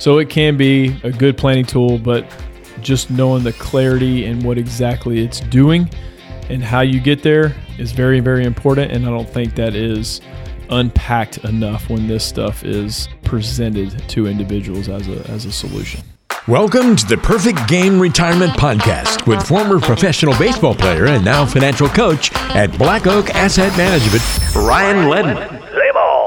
So it can be a good planning tool, but just knowing the clarity and what exactly it's doing and how you get there is very, very important. And I don't think that is unpacked enough when this stuff is presented to individuals as a solution. Welcome to the Perfect Game Retirement Podcast with former professional baseball player and now financial coach at Black Oak Asset Management, Ryan Ledman.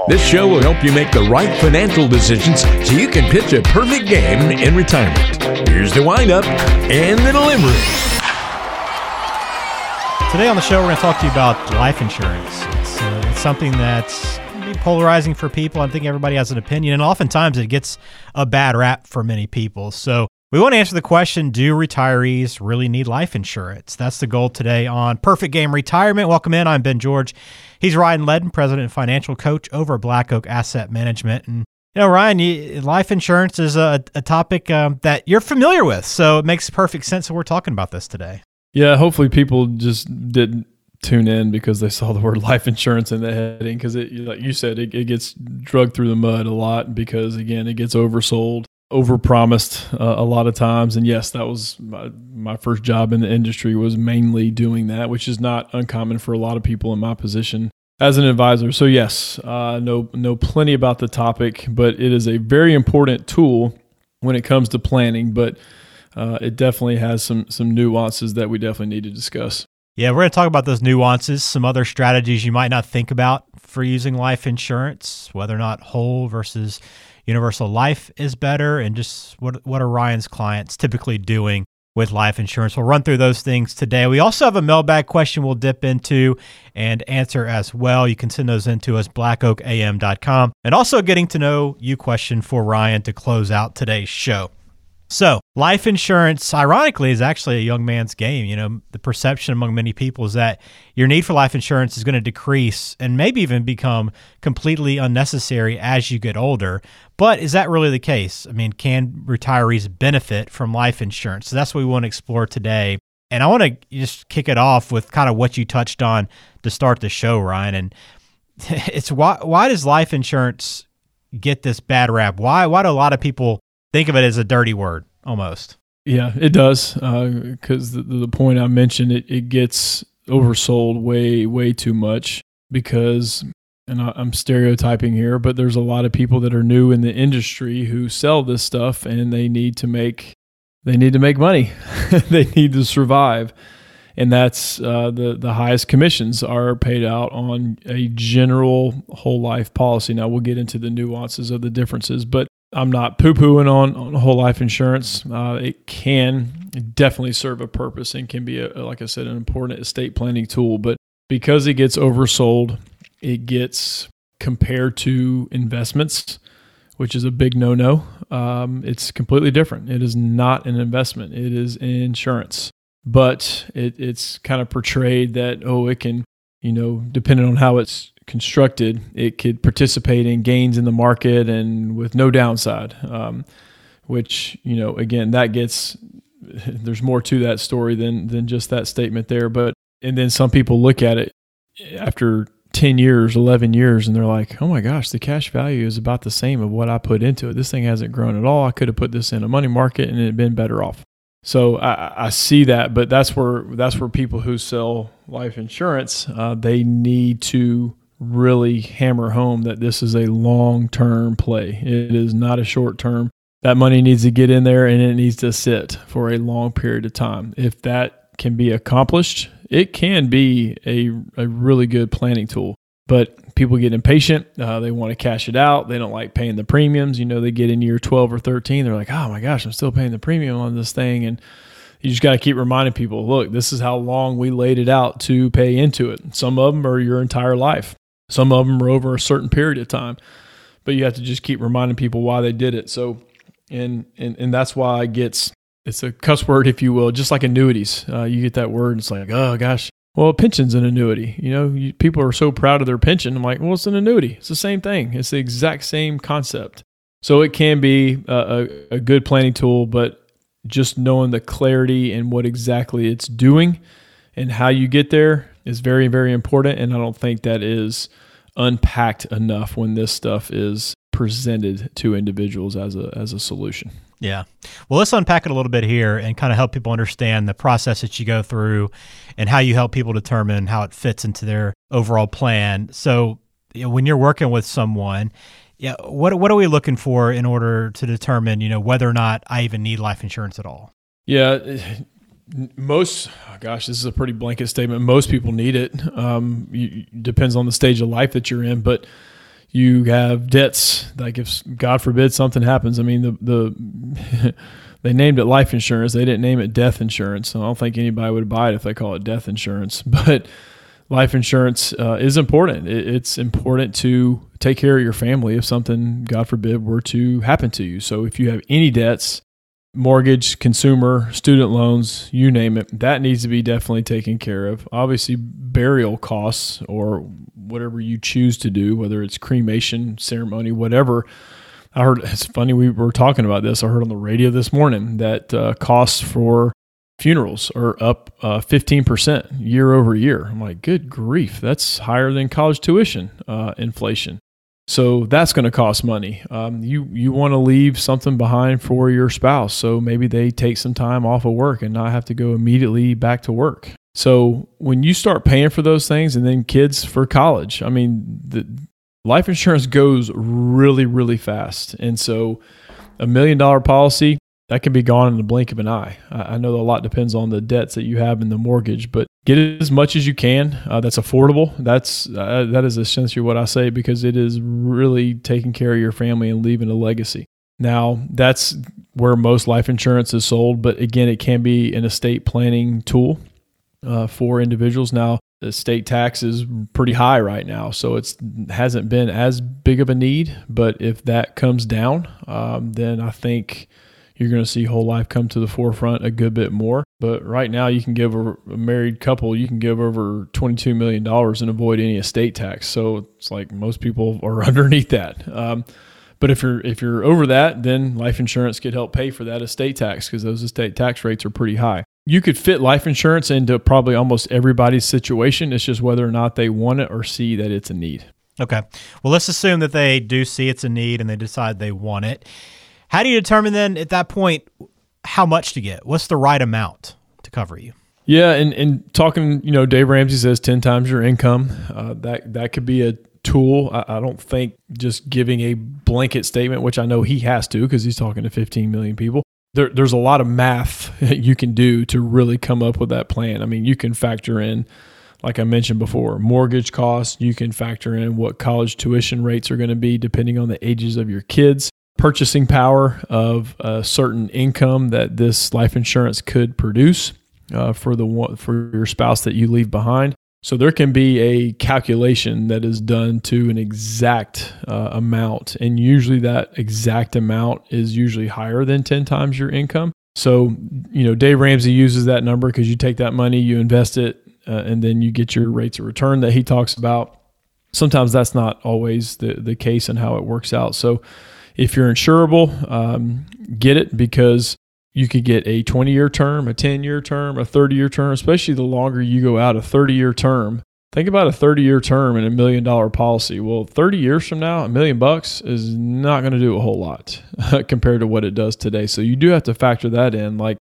This show will help you make the right financial decisions so you can pitch a perfect game in retirement. Here's the windup and the delivery. Today on the show, we're going to talk to you about life insurance. It's something that's polarizing for people. I think everybody has an opinion, and oftentimes it gets a bad rap for many people. So we want to answer the question, do retirees really need life insurance? That's the goal today on Perfect Game Retirement. Welcome in. I'm Ben George. He's Ryan Ledden, President and Financial Coach over at Black Oak Asset Management. And you know, Ryan, life insurance is a topic that you're familiar with, so it makes perfect sense that we're talking about this today. Yeah, hopefully people just didn't tune in because they saw the word life insurance in the heading, because it, like you said, it gets dragged through the mud a lot because, again, it gets oversold, overpromised a lot of times. And yes, that was my first job in the industry, was mainly doing that, which is not uncommon for a lot of people in my position as an advisor. So yes, know plenty about the topic, but it is a very important tool when it comes to planning, but it definitely has some nuances that we definitely need to discuss. Yeah, we're going to talk about those nuances, some other strategies you might not think about for using life insurance, whether or not whole versus universal life is better, and just what are Ryan's clients typically doing with life insurance. We'll run through those things today. We also have a mailbag question we'll dip into and answer as well. You can send those in to us, blackoakam.com, and also getting to know you question for Ryan to close out today's show. So life insurance, ironically, is actually a young man's game. You know, the perception among many people is that your need for life insurance is going to decrease and maybe even become completely unnecessary as you get older. But is that really the case? I mean, can retirees benefit from life insurance? So that's what we want to explore today. And I want to just kick it off with kind of what you touched on to start the show, Ryan. And it's why does life insurance get this bad rap? Why do a lot of people think of it as a dirty word, almost? Yeah, it does, because the point I mentioned, it gets oversold way, way too much because, and I'm stereotyping here, but there's a lot of people that are new in the industry who sell this stuff, and they need to make money. They need to survive, and that's the highest commissions are paid out on a general whole life policy. Now we'll get into the nuances of the differences, but I'm not poo-pooing on whole life insurance. It can definitely serve a purpose and can be, like I said, an important estate planning tool. But because it gets oversold, it gets compared to investments, which is a big no-no. It's completely different. It is not an investment. It is insurance. But it's kind of portrayed that, it can, depending on how it's constructed, it could participate in gains in the market and with no downside, which, again, there's more to that story than just that statement there. But, and then some people look at it after 10 years, 11 years, and they're like, oh my gosh, the cash value is about the same of what I put into it. This thing hasn't grown at all. I could have put this in a money market and it'd been better off. So I see that, but that's where people who sell life insurance, they need to really hammer home that this is a long-term play. It is not a short-term. That money needs to get in there and it needs to sit for a long period of time. If that can be accomplished, it can be a really good planning tool. But people get impatient. They want to cash it out. They don't like paying the premiums. They get in year 12 or 13. They're like, oh my gosh, I'm still paying the premium on this thing. And you just got to keep reminding people, look, this is how long we laid it out to pay into it. Some of them are your entire life. Some of them are over a certain period of time. But you have to just keep reminding people why they did it. So, and that's why it's a cuss word, if you will, just like annuities. You get that word, and it's like, oh gosh. Well, a pension's an annuity. People are so proud of their pension. I'm like, well, it's an annuity. It's the same thing. It's the exact same concept. So it can be a good planning tool, but just knowing the clarity and what exactly it's doing and how you get there is very, very important. And I don't think that is unpacked enough when this stuff is presented to individuals as a solution. Yeah. Well, let's unpack it a little bit here and kind of help people understand the process that you go through and how you help people determine how it fits into their overall plan. So, you know, when you're working with someone, yeah, what are we looking for in order to determine, you know, whether or not I even need life insurance at all? Yeah. This is a pretty blanket statement. Most people need it. Depends on the stage of life that you're in, but you have debts. Like if God forbid something happens, I mean, they named it life insurance. They didn't name it death insurance. I don't think anybody would buy it if they call it death insurance, but life insurance is important. It's important to take care of your family if something, God forbid, were to happen to you. So if you have any debts, mortgage, consumer, student loans, you name it, that needs to be definitely taken care of. Obviously, burial costs or whatever you choose to do, whether it's cremation, ceremony, whatever. I heard, it's funny, we were talking about this. I heard on the radio this morning that costs for funerals are up 15% year over year. I'm like, good grief, that's higher than college tuition inflation. So that's going to cost money. You want to leave something behind for your spouse. So maybe they take some time off of work and not have to go immediately back to work. So when you start paying for those things and then kids for college, I mean, the life insurance goes really, really fast. And so $1 million policy, that can be gone in the blink of an eye. I know a lot depends on the debts that you have and the mortgage, but get as much as you can that's affordable. That is essentially what I say, because it is really taking care of your family and leaving a legacy. Now, that's where most life insurance is sold, but again, it can be an estate planning tool for individuals. Now, estate tax is pretty high right now, so it hasn't been as big of a need, but if that comes down, then I think you're going to see whole life come to the forefront a good bit more. But right now, you can give a married couple, you can give over $22 million and avoid any estate tax. So it's like most people are underneath that. But if you're over that, then life insurance could help pay for that estate tax, because those estate tax rates are pretty high. You could fit life insurance into probably almost everybody's situation. It's just whether or not they want it or see that it's a need. Okay. Well, let's assume that they do see it's a need and they decide they want it. How do you determine then at that point how much to get? What's the right amount to cover you? Yeah, and talking, you know, Dave Ramsey says 10 times your income. That could be a tool. I don't think just giving a blanket statement, which I know he has to because he's talking to 15 million people. There's a lot of math you can do to really come up with that plan. I mean, you can factor in, like I mentioned before, mortgage costs. You can factor in what college tuition rates are going to be depending on the ages of your kids. Purchasing power of a certain income that this life insurance could produce for your spouse that you leave behind. So there can be a calculation that is done to an exact amount, and usually that exact amount is usually higher than 10 times your income. So, you know, Dave Ramsey uses that number because you take that money, you invest it, and then you get your rates of return that he talks about. Sometimes that's not always the case and how it works out. So if you're insurable, get it, because you could get a 20-year term, a 10-year term, a 30-year term, especially the longer you go out, a 30-year term. Think about a 30-year term and $1 million policy. Well, 30 years from now, $1 million is not going to do a whole lot compared to what it does today. So you do have to factor that in. Like,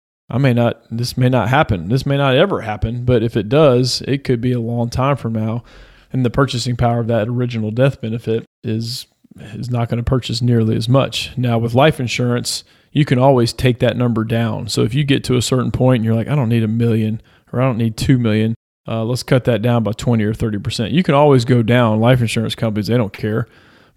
this may not happen. This may not ever happen, but if it does, it could be a long time from now. And the purchasing power of that original death benefit is not going to purchase nearly as much. Now, with life insurance, you can always take that number down. So if you get to a certain point and you're like, I don't need $1 million or I don't need $2 million, let's cut that down by 20 or 30%. You can always go down. Life insurance companies, they don't care,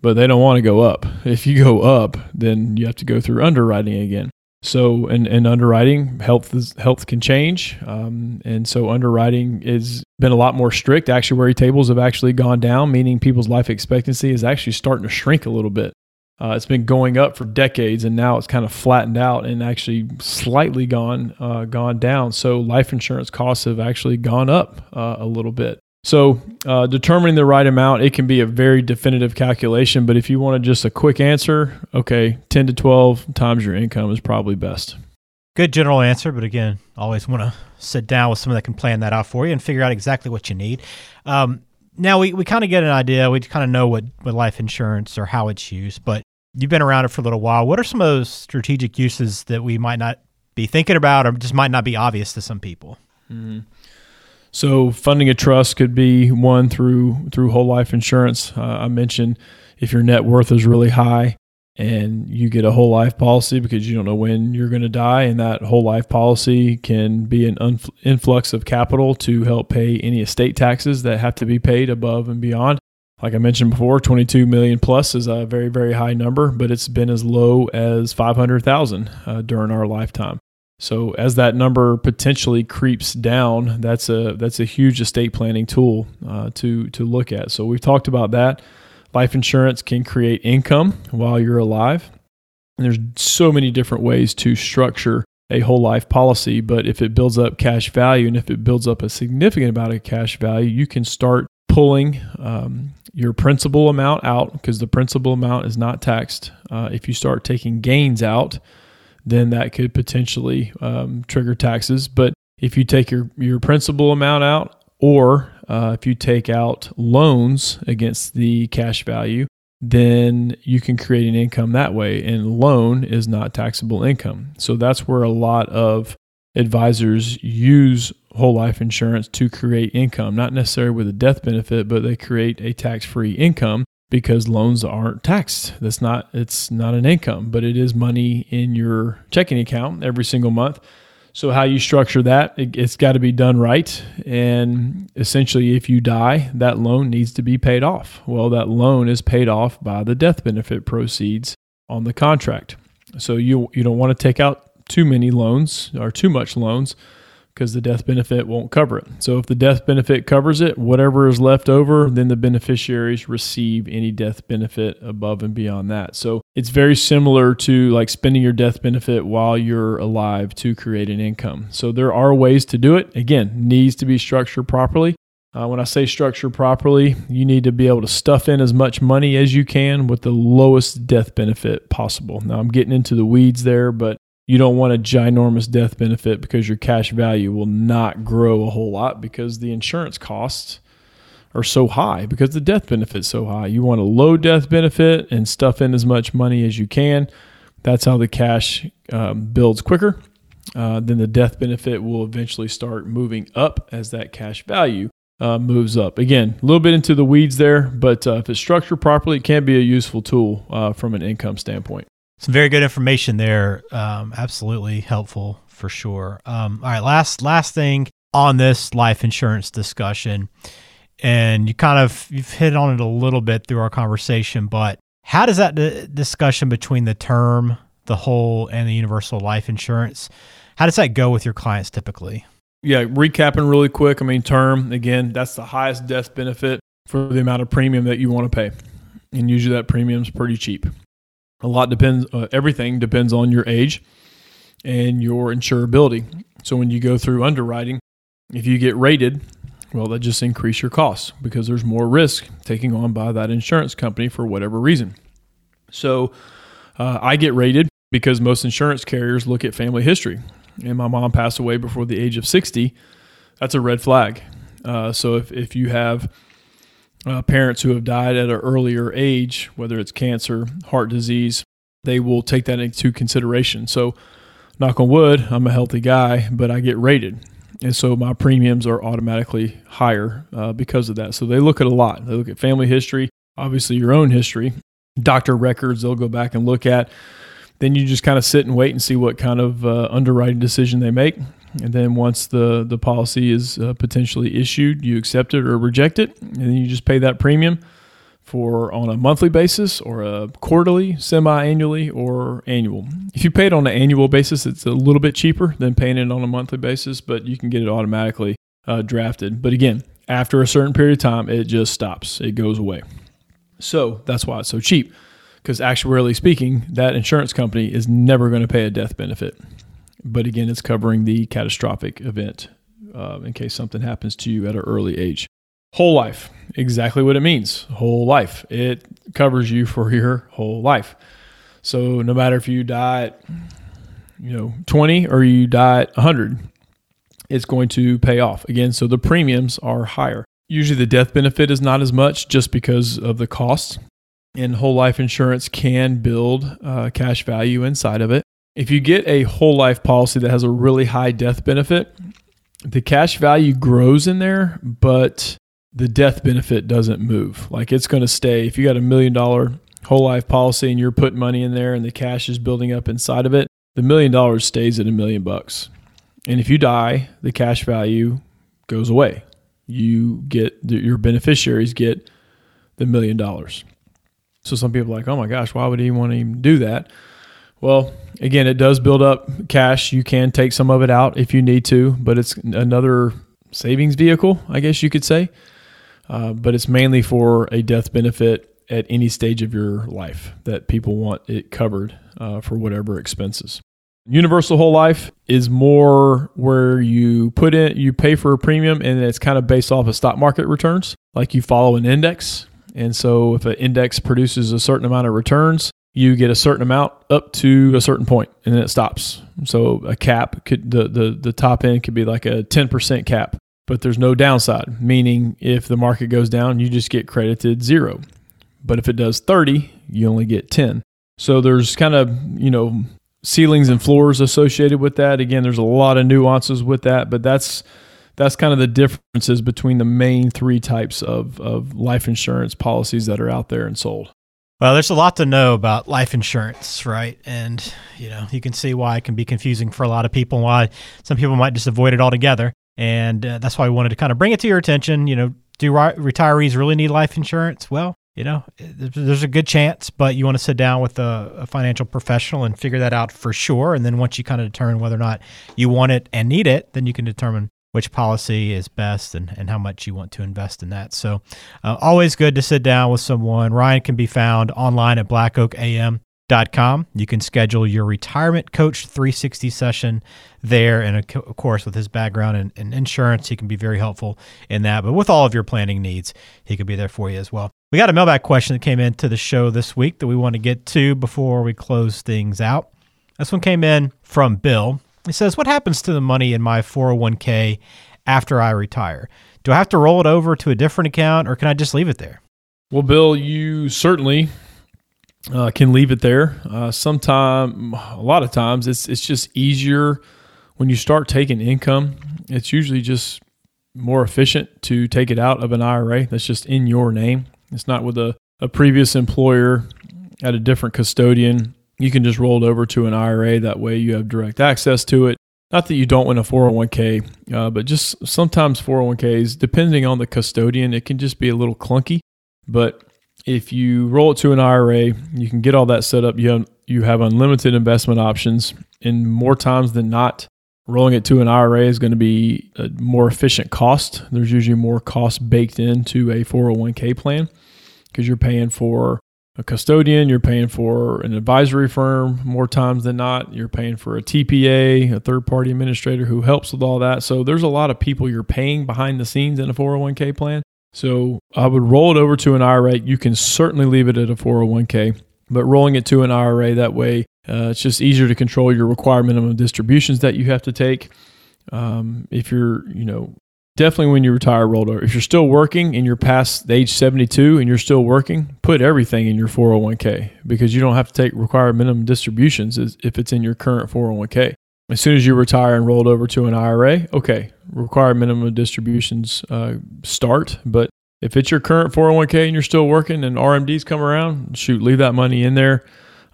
but they don't want to go up. If you go up, then you have to go through underwriting again. So, and underwriting, health can change. And so underwriting has been a lot more strict. Actuary tables have actually gone down, meaning people's life expectancy is actually starting to shrink a little bit. It's been going up for decades, and now it's kind of flattened out and actually slightly gone down. So life insurance costs have actually gone up a little bit. So determining the right amount, it can be a very definitive calculation, but if you want just a quick answer, okay, 10 to 12 times your income is probably best. Good general answer, but again, always want to sit down with someone that can plan that out for you and figure out exactly what you need. Now we kind of get an idea. We kind of know what life insurance or how it's used, but You've been around it for a little while. What are some of those strategic uses that we might not be thinking about or just might not be obvious to some people? Mm-hmm. So funding a trust could be one through whole life insurance. I mentioned if your net worth is really high and you get a whole life policy because you don't know when you're going to die, and that whole life policy can be an influx of capital to help pay any estate taxes that have to be paid above and beyond. Like I mentioned before, 22 million plus is a very, very high number, but it's been as low as 500,000 during our lifetime. So as that number potentially creeps down, that's a huge estate planning tool to look at. So we've talked about that. Life insurance can create income while you're alive. And there's so many different ways to structure a whole life policy, but if it builds up cash value, and if it builds up a significant amount of cash value, you can start pulling your principal amount out, because the principal amount is not taxed. If you start taking gains out, then that could potentially trigger taxes. But if you take your principal amount out, or if you take out loans against the cash value, then you can create an income that way. And loan is not taxable income. So that's where a lot of advisors use whole life insurance to create income, not necessarily with a death benefit, but they create a tax-free income because loans aren't taxed. It's not an income, but it is money in your checking account every single month. So how you structure that, it's got to be done right. And essentially, if you die, that loan needs to be paid off. Well, that loan is paid off by the death benefit proceeds on the contract. So you don't want to take out too many loans or too much loans, because the death benefit won't cover it. So if the death benefit covers it, whatever is left over, then the beneficiaries receive any death benefit above and beyond that. So it's very similar to like spending your death benefit while you're alive to create an income. So there are ways to do it. Again, needs to be structured properly. When I say structure properly, you need to be able to stuff in as much money as you can with the lowest death benefit possible. Now I'm getting into the weeds there, but you don't want a ginormous death benefit because your cash value will not grow a whole lot because the insurance costs are so high because the death benefit's so high. You want a low death benefit and stuff in as much money as you can. That's how the cash builds quicker. Then the death benefit will eventually start moving up as that cash value moves up. Again, a little bit into the weeds there, but if it's structured properly, it can be a useful tool from an income standpoint. Some very good information there. Absolutely helpful for sure. All right, last thing on this life insurance discussion, and you've hit on it a little bit through our conversation, but how does that discussion between the term, the whole, and the universal life insurance, how does that go with your clients typically? Yeah, recapping really quick. I mean, term, again, that's the highest death benefit for the amount of premium that you want to pay. And usually that premium's pretty cheap. A lot depends, everything depends on your age and your insurability. So when you go through underwriting, if you get rated, well, that just increases your costs because there's more risk taken on by that insurance company for whatever reason. So I get rated because most insurance carriers look at family history, and my mom passed away before the age of 60. That's a red flag. So if you have parents who have died at an earlier age, whether it's cancer, heart disease, they will take that into consideration. So knock on wood, I'm a healthy guy, but I get rated. And so my premiums are automatically higher because of that. So they look at a lot. They look at family history, obviously your own history, doctor records they'll go back and look at. Then you just kind of sit and wait and see what kind of underwriting decision they make. And then once the policy is potentially issued, you accept it or reject it, and then you just pay that premium on a monthly basis or a quarterly, semi-annually, or annual. If you pay it on an annual basis, it's a little bit cheaper than paying it on a monthly basis, but you can get it automatically drafted. But again, after a certain period of time, it just stops. It goes away. So that's why it's so cheap, because actuarially speaking, that insurance company is never going to pay a death benefit. But again, it's covering the catastrophic event in case something happens to you at an early age. Whole life, exactly what it means. Whole life. It covers you for your whole life. So no matter if you die at 20 or you die at 100, it's going to pay off. Again, so the premiums are higher. Usually the death benefit is not as much just because of the cost. and whole life insurance can build cash value inside of it. If you get a whole life policy that has a really high death benefit, the cash value grows in there, but the death benefit doesn't move. Like, it's going to stay. If you got $1 million whole life policy and you're putting money in there and the cash is building up inside of it, the $1 million stays at $1 million. And if you die, the cash value goes away. You get, your beneficiaries get the $1 million. So some people are like, oh my gosh, why would he want to even do that? Well, again, it does build up cash. You can take some of it out if you need to, but it's another savings vehicle, I guess you could say. But it's mainly for a death benefit at any stage of your life that people want it covered for whatever expenses. Universal whole life is more where you put in, you pay for a premium, and it's kind of based off of stock market returns. Like, you follow an index. And so if an index produces a certain amount of returns, you get a certain amount up to a certain point, and then it stops. So a cap could, the top end could be like a 10% cap, but there's no downside, meaning if the market goes down, you just get credited 0. But if it does 30, you only get 10. So there's kind of, you know, ceilings and floors associated with that. Again, there's a lot of nuances with that, but that's kind of the differences between the main three types of life insurance policies that are out there and sold. Well, there's a lot to know about life insurance, right? And, you know, you can see why it can be confusing for a lot of people and why some people might just avoid it altogether. And that's why we wanted to kind of bring it to your attention. You know, do retirees really need life insurance? Well, you know, there's a good chance, but you want to sit down with a financial professional and figure that out for sure. And then once you kind of determine whether or not you want it and need it, then you can determine which policy is best and how much you want to invest in that. So always good to sit down with someone. Ryan can be found online at blackoakam.com. You can schedule your Retirement Coach 360 session there. And of course, with his background in insurance, he can be very helpful in that. But with all of your planning needs, he could be there for you as well. We got a mailbag question that came into the show this week that we want to get to before we close things out. This one came in from Bill. He says, what happens to the money in my 401k after I retire? Do I have to roll it over to a different account, or can I just leave it there? Well, Bill, you certainly can leave it there. A lot of times, it's just easier when you start taking income. It's usually just more efficient to take it out of an IRA that's just in your name. It's not with a previous employer at a different custodian. You can just roll it over to an IRA. That way you have direct access to it. Not that you don't want a 401k, but just sometimes 401ks, depending on the custodian, it can just be a little clunky. But if you roll it to an IRA, you can get all that set up. You have unlimited investment options. And more times than not, rolling it to an IRA is going to be a more efficient cost. There's usually more cost baked into a 401k plan because you're paying for a custodian, you're paying for an advisory firm more times than not, you're paying for a TPA, a third-party administrator who helps with all that. So there's a lot of people you're paying behind the scenes in a 401k plan. So I would roll it over to an IRA. You can certainly leave it at a 401k, but rolling it to an IRA that way, it's just easier to control your required minimum distributions that you have to take. If you're, you know, definitely when you retire, rolled over. If you're still working and you're past the age 72 and you're still working, put everything in your 401k because you don't have to take required minimum distributions if it's in your current 401k. As soon as you retire and rolled over to an IRA, okay, required minimum distributions start. But if it's your current 401k and you're still working and RMDs come around, shoot, leave that money in there.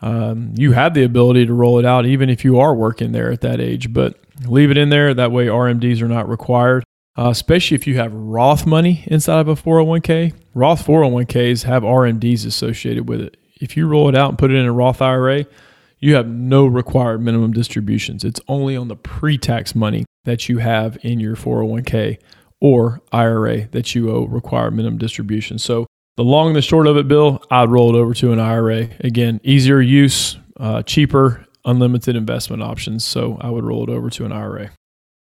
You have the ability to roll it out even if you are working there at that age, but leave it in there. That way RMDs are not required, especially if you have Roth money inside of a 401k. Roth 401ks have RMDs associated with it. If you roll it out and put it in a Roth IRA, you have no required minimum distributions. It's only on the pre-tax money that you have in your 401k or IRA that you owe required minimum distributions. So the long and the short of it, Bill, I'd roll it over to an IRA. Again, easier use, cheaper, unlimited investment options. So I would roll it over to an IRA.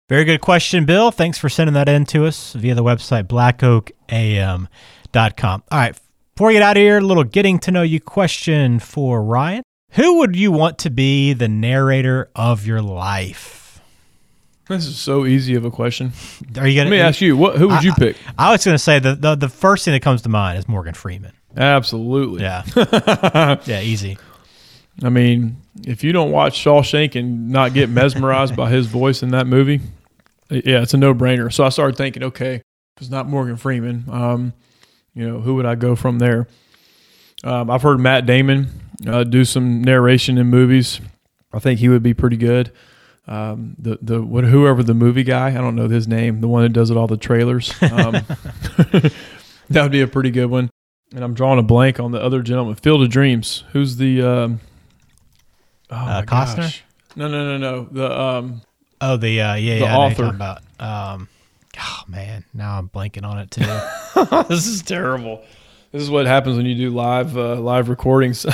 Very good question, Bill. Thanks for sending that in to us via the website, blackoakam.com. All right, before we get out of here, a little getting to know you question for Ryan. Who would you want to be the narrator of your life? This is so easy of a question. Let me ask you, who would you pick? I was going to say the first thing that comes to mind is Morgan Freeman. Absolutely. Yeah. Yeah, easy. I mean, if you don't watch Shawshank and not get mesmerized by his voice in that movie, yeah, it's a no-brainer. So I started thinking, okay, if it's not Morgan Freeman, who would I go from there? I've heard Matt Damon do some narration in movies. I think he would be pretty good. Whoever the movie guy, I don't know his name, the one that does it all the trailers. That would be a pretty good one. And I'm drawing a blank on the other gentleman. Field of Dreams. Who's the Costner? Gosh. No. The author. About, now I'm blanking on it too. This is terrible. This is what happens when you do live recordings.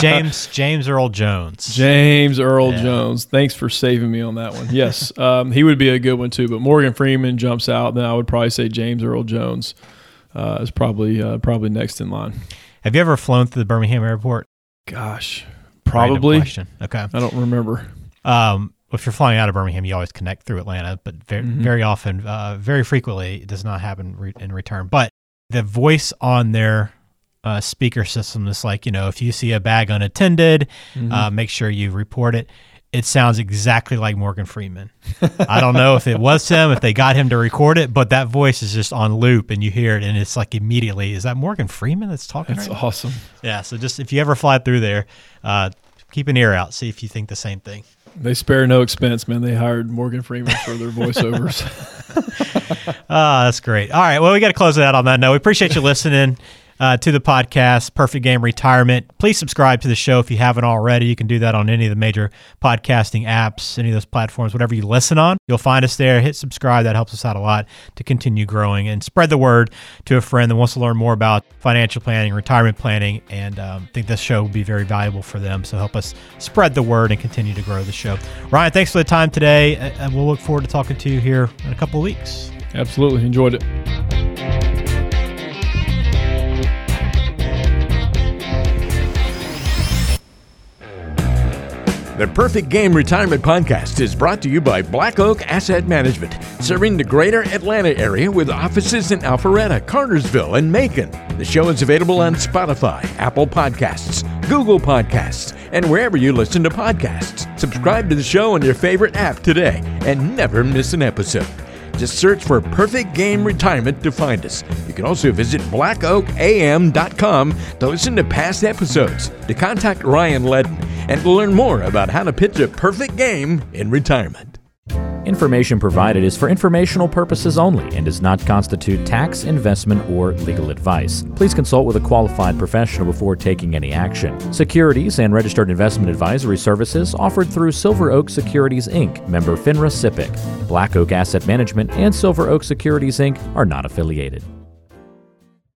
James Earl Jones. James Earl Jones. Thanks for saving me on that one. Yes, he would be a good one too. But Morgan Freeman jumps out. Then I would probably say James Earl Jones. Is probably next in line. Have you ever flown through the Birmingham airport? Gosh, probably. Okay, I don't remember. If you're flying out of Birmingham, you always connect through Atlanta, but very often, very frequently, it does not happen in return. But the voice on their speaker system is like, if you see a bag unattended, make sure you report it. It sounds exactly like Morgan Freeman. I don't know if it was him, if they got him to record it, but that voice is just on loop and you hear it and it's like immediately, is that Morgan Freeman that's talking right now? That's awesome. Yeah, so just if you ever fly through there, keep an ear out, see if you think the same thing. They spare no expense, man. They hired Morgan Freeman for their voiceovers. That's great. All right, well, we got to close it out on that note. We appreciate you listening. To the podcast, Perfect Game Retirement. Please subscribe to the show if you haven't already. You can do that on any of the major podcasting apps, any of those platforms, whatever you listen on. You'll find us there. Hit subscribe. That helps us out a lot to continue growing and spread the word to a friend that wants to learn more about financial planning, retirement planning, and I think this show will be very valuable for them. So help us spread the word and continue to grow the show. Ryan, thanks for the time today, and we'll look forward to talking to you here in a couple of weeks. Absolutely. Enjoyed it. The Perfect Game Retirement Podcast is brought to you by Black Oak Asset Management, serving the greater Atlanta area with offices in Alpharetta, Cartersville, and Macon. The show is available on Spotify, Apple Podcasts, Google Podcasts, and wherever you listen to podcasts. Subscribe to the show on your favorite app today and never miss an episode. Just search for Perfect Game Retirement to find us. You can also visit blackoakam.com to listen to past episodes, to contact Ryan Ledden, and to learn more about how to pitch a perfect game in retirement. Information provided is for informational purposes only and does not constitute tax, investment, or legal advice. Please consult with a qualified professional before taking any action. Securities and registered investment advisory services offered through Silver Oak Securities, Inc., member FINRA SIPC. Black Oak Asset Management and Silver Oak Securities, Inc. are not affiliated.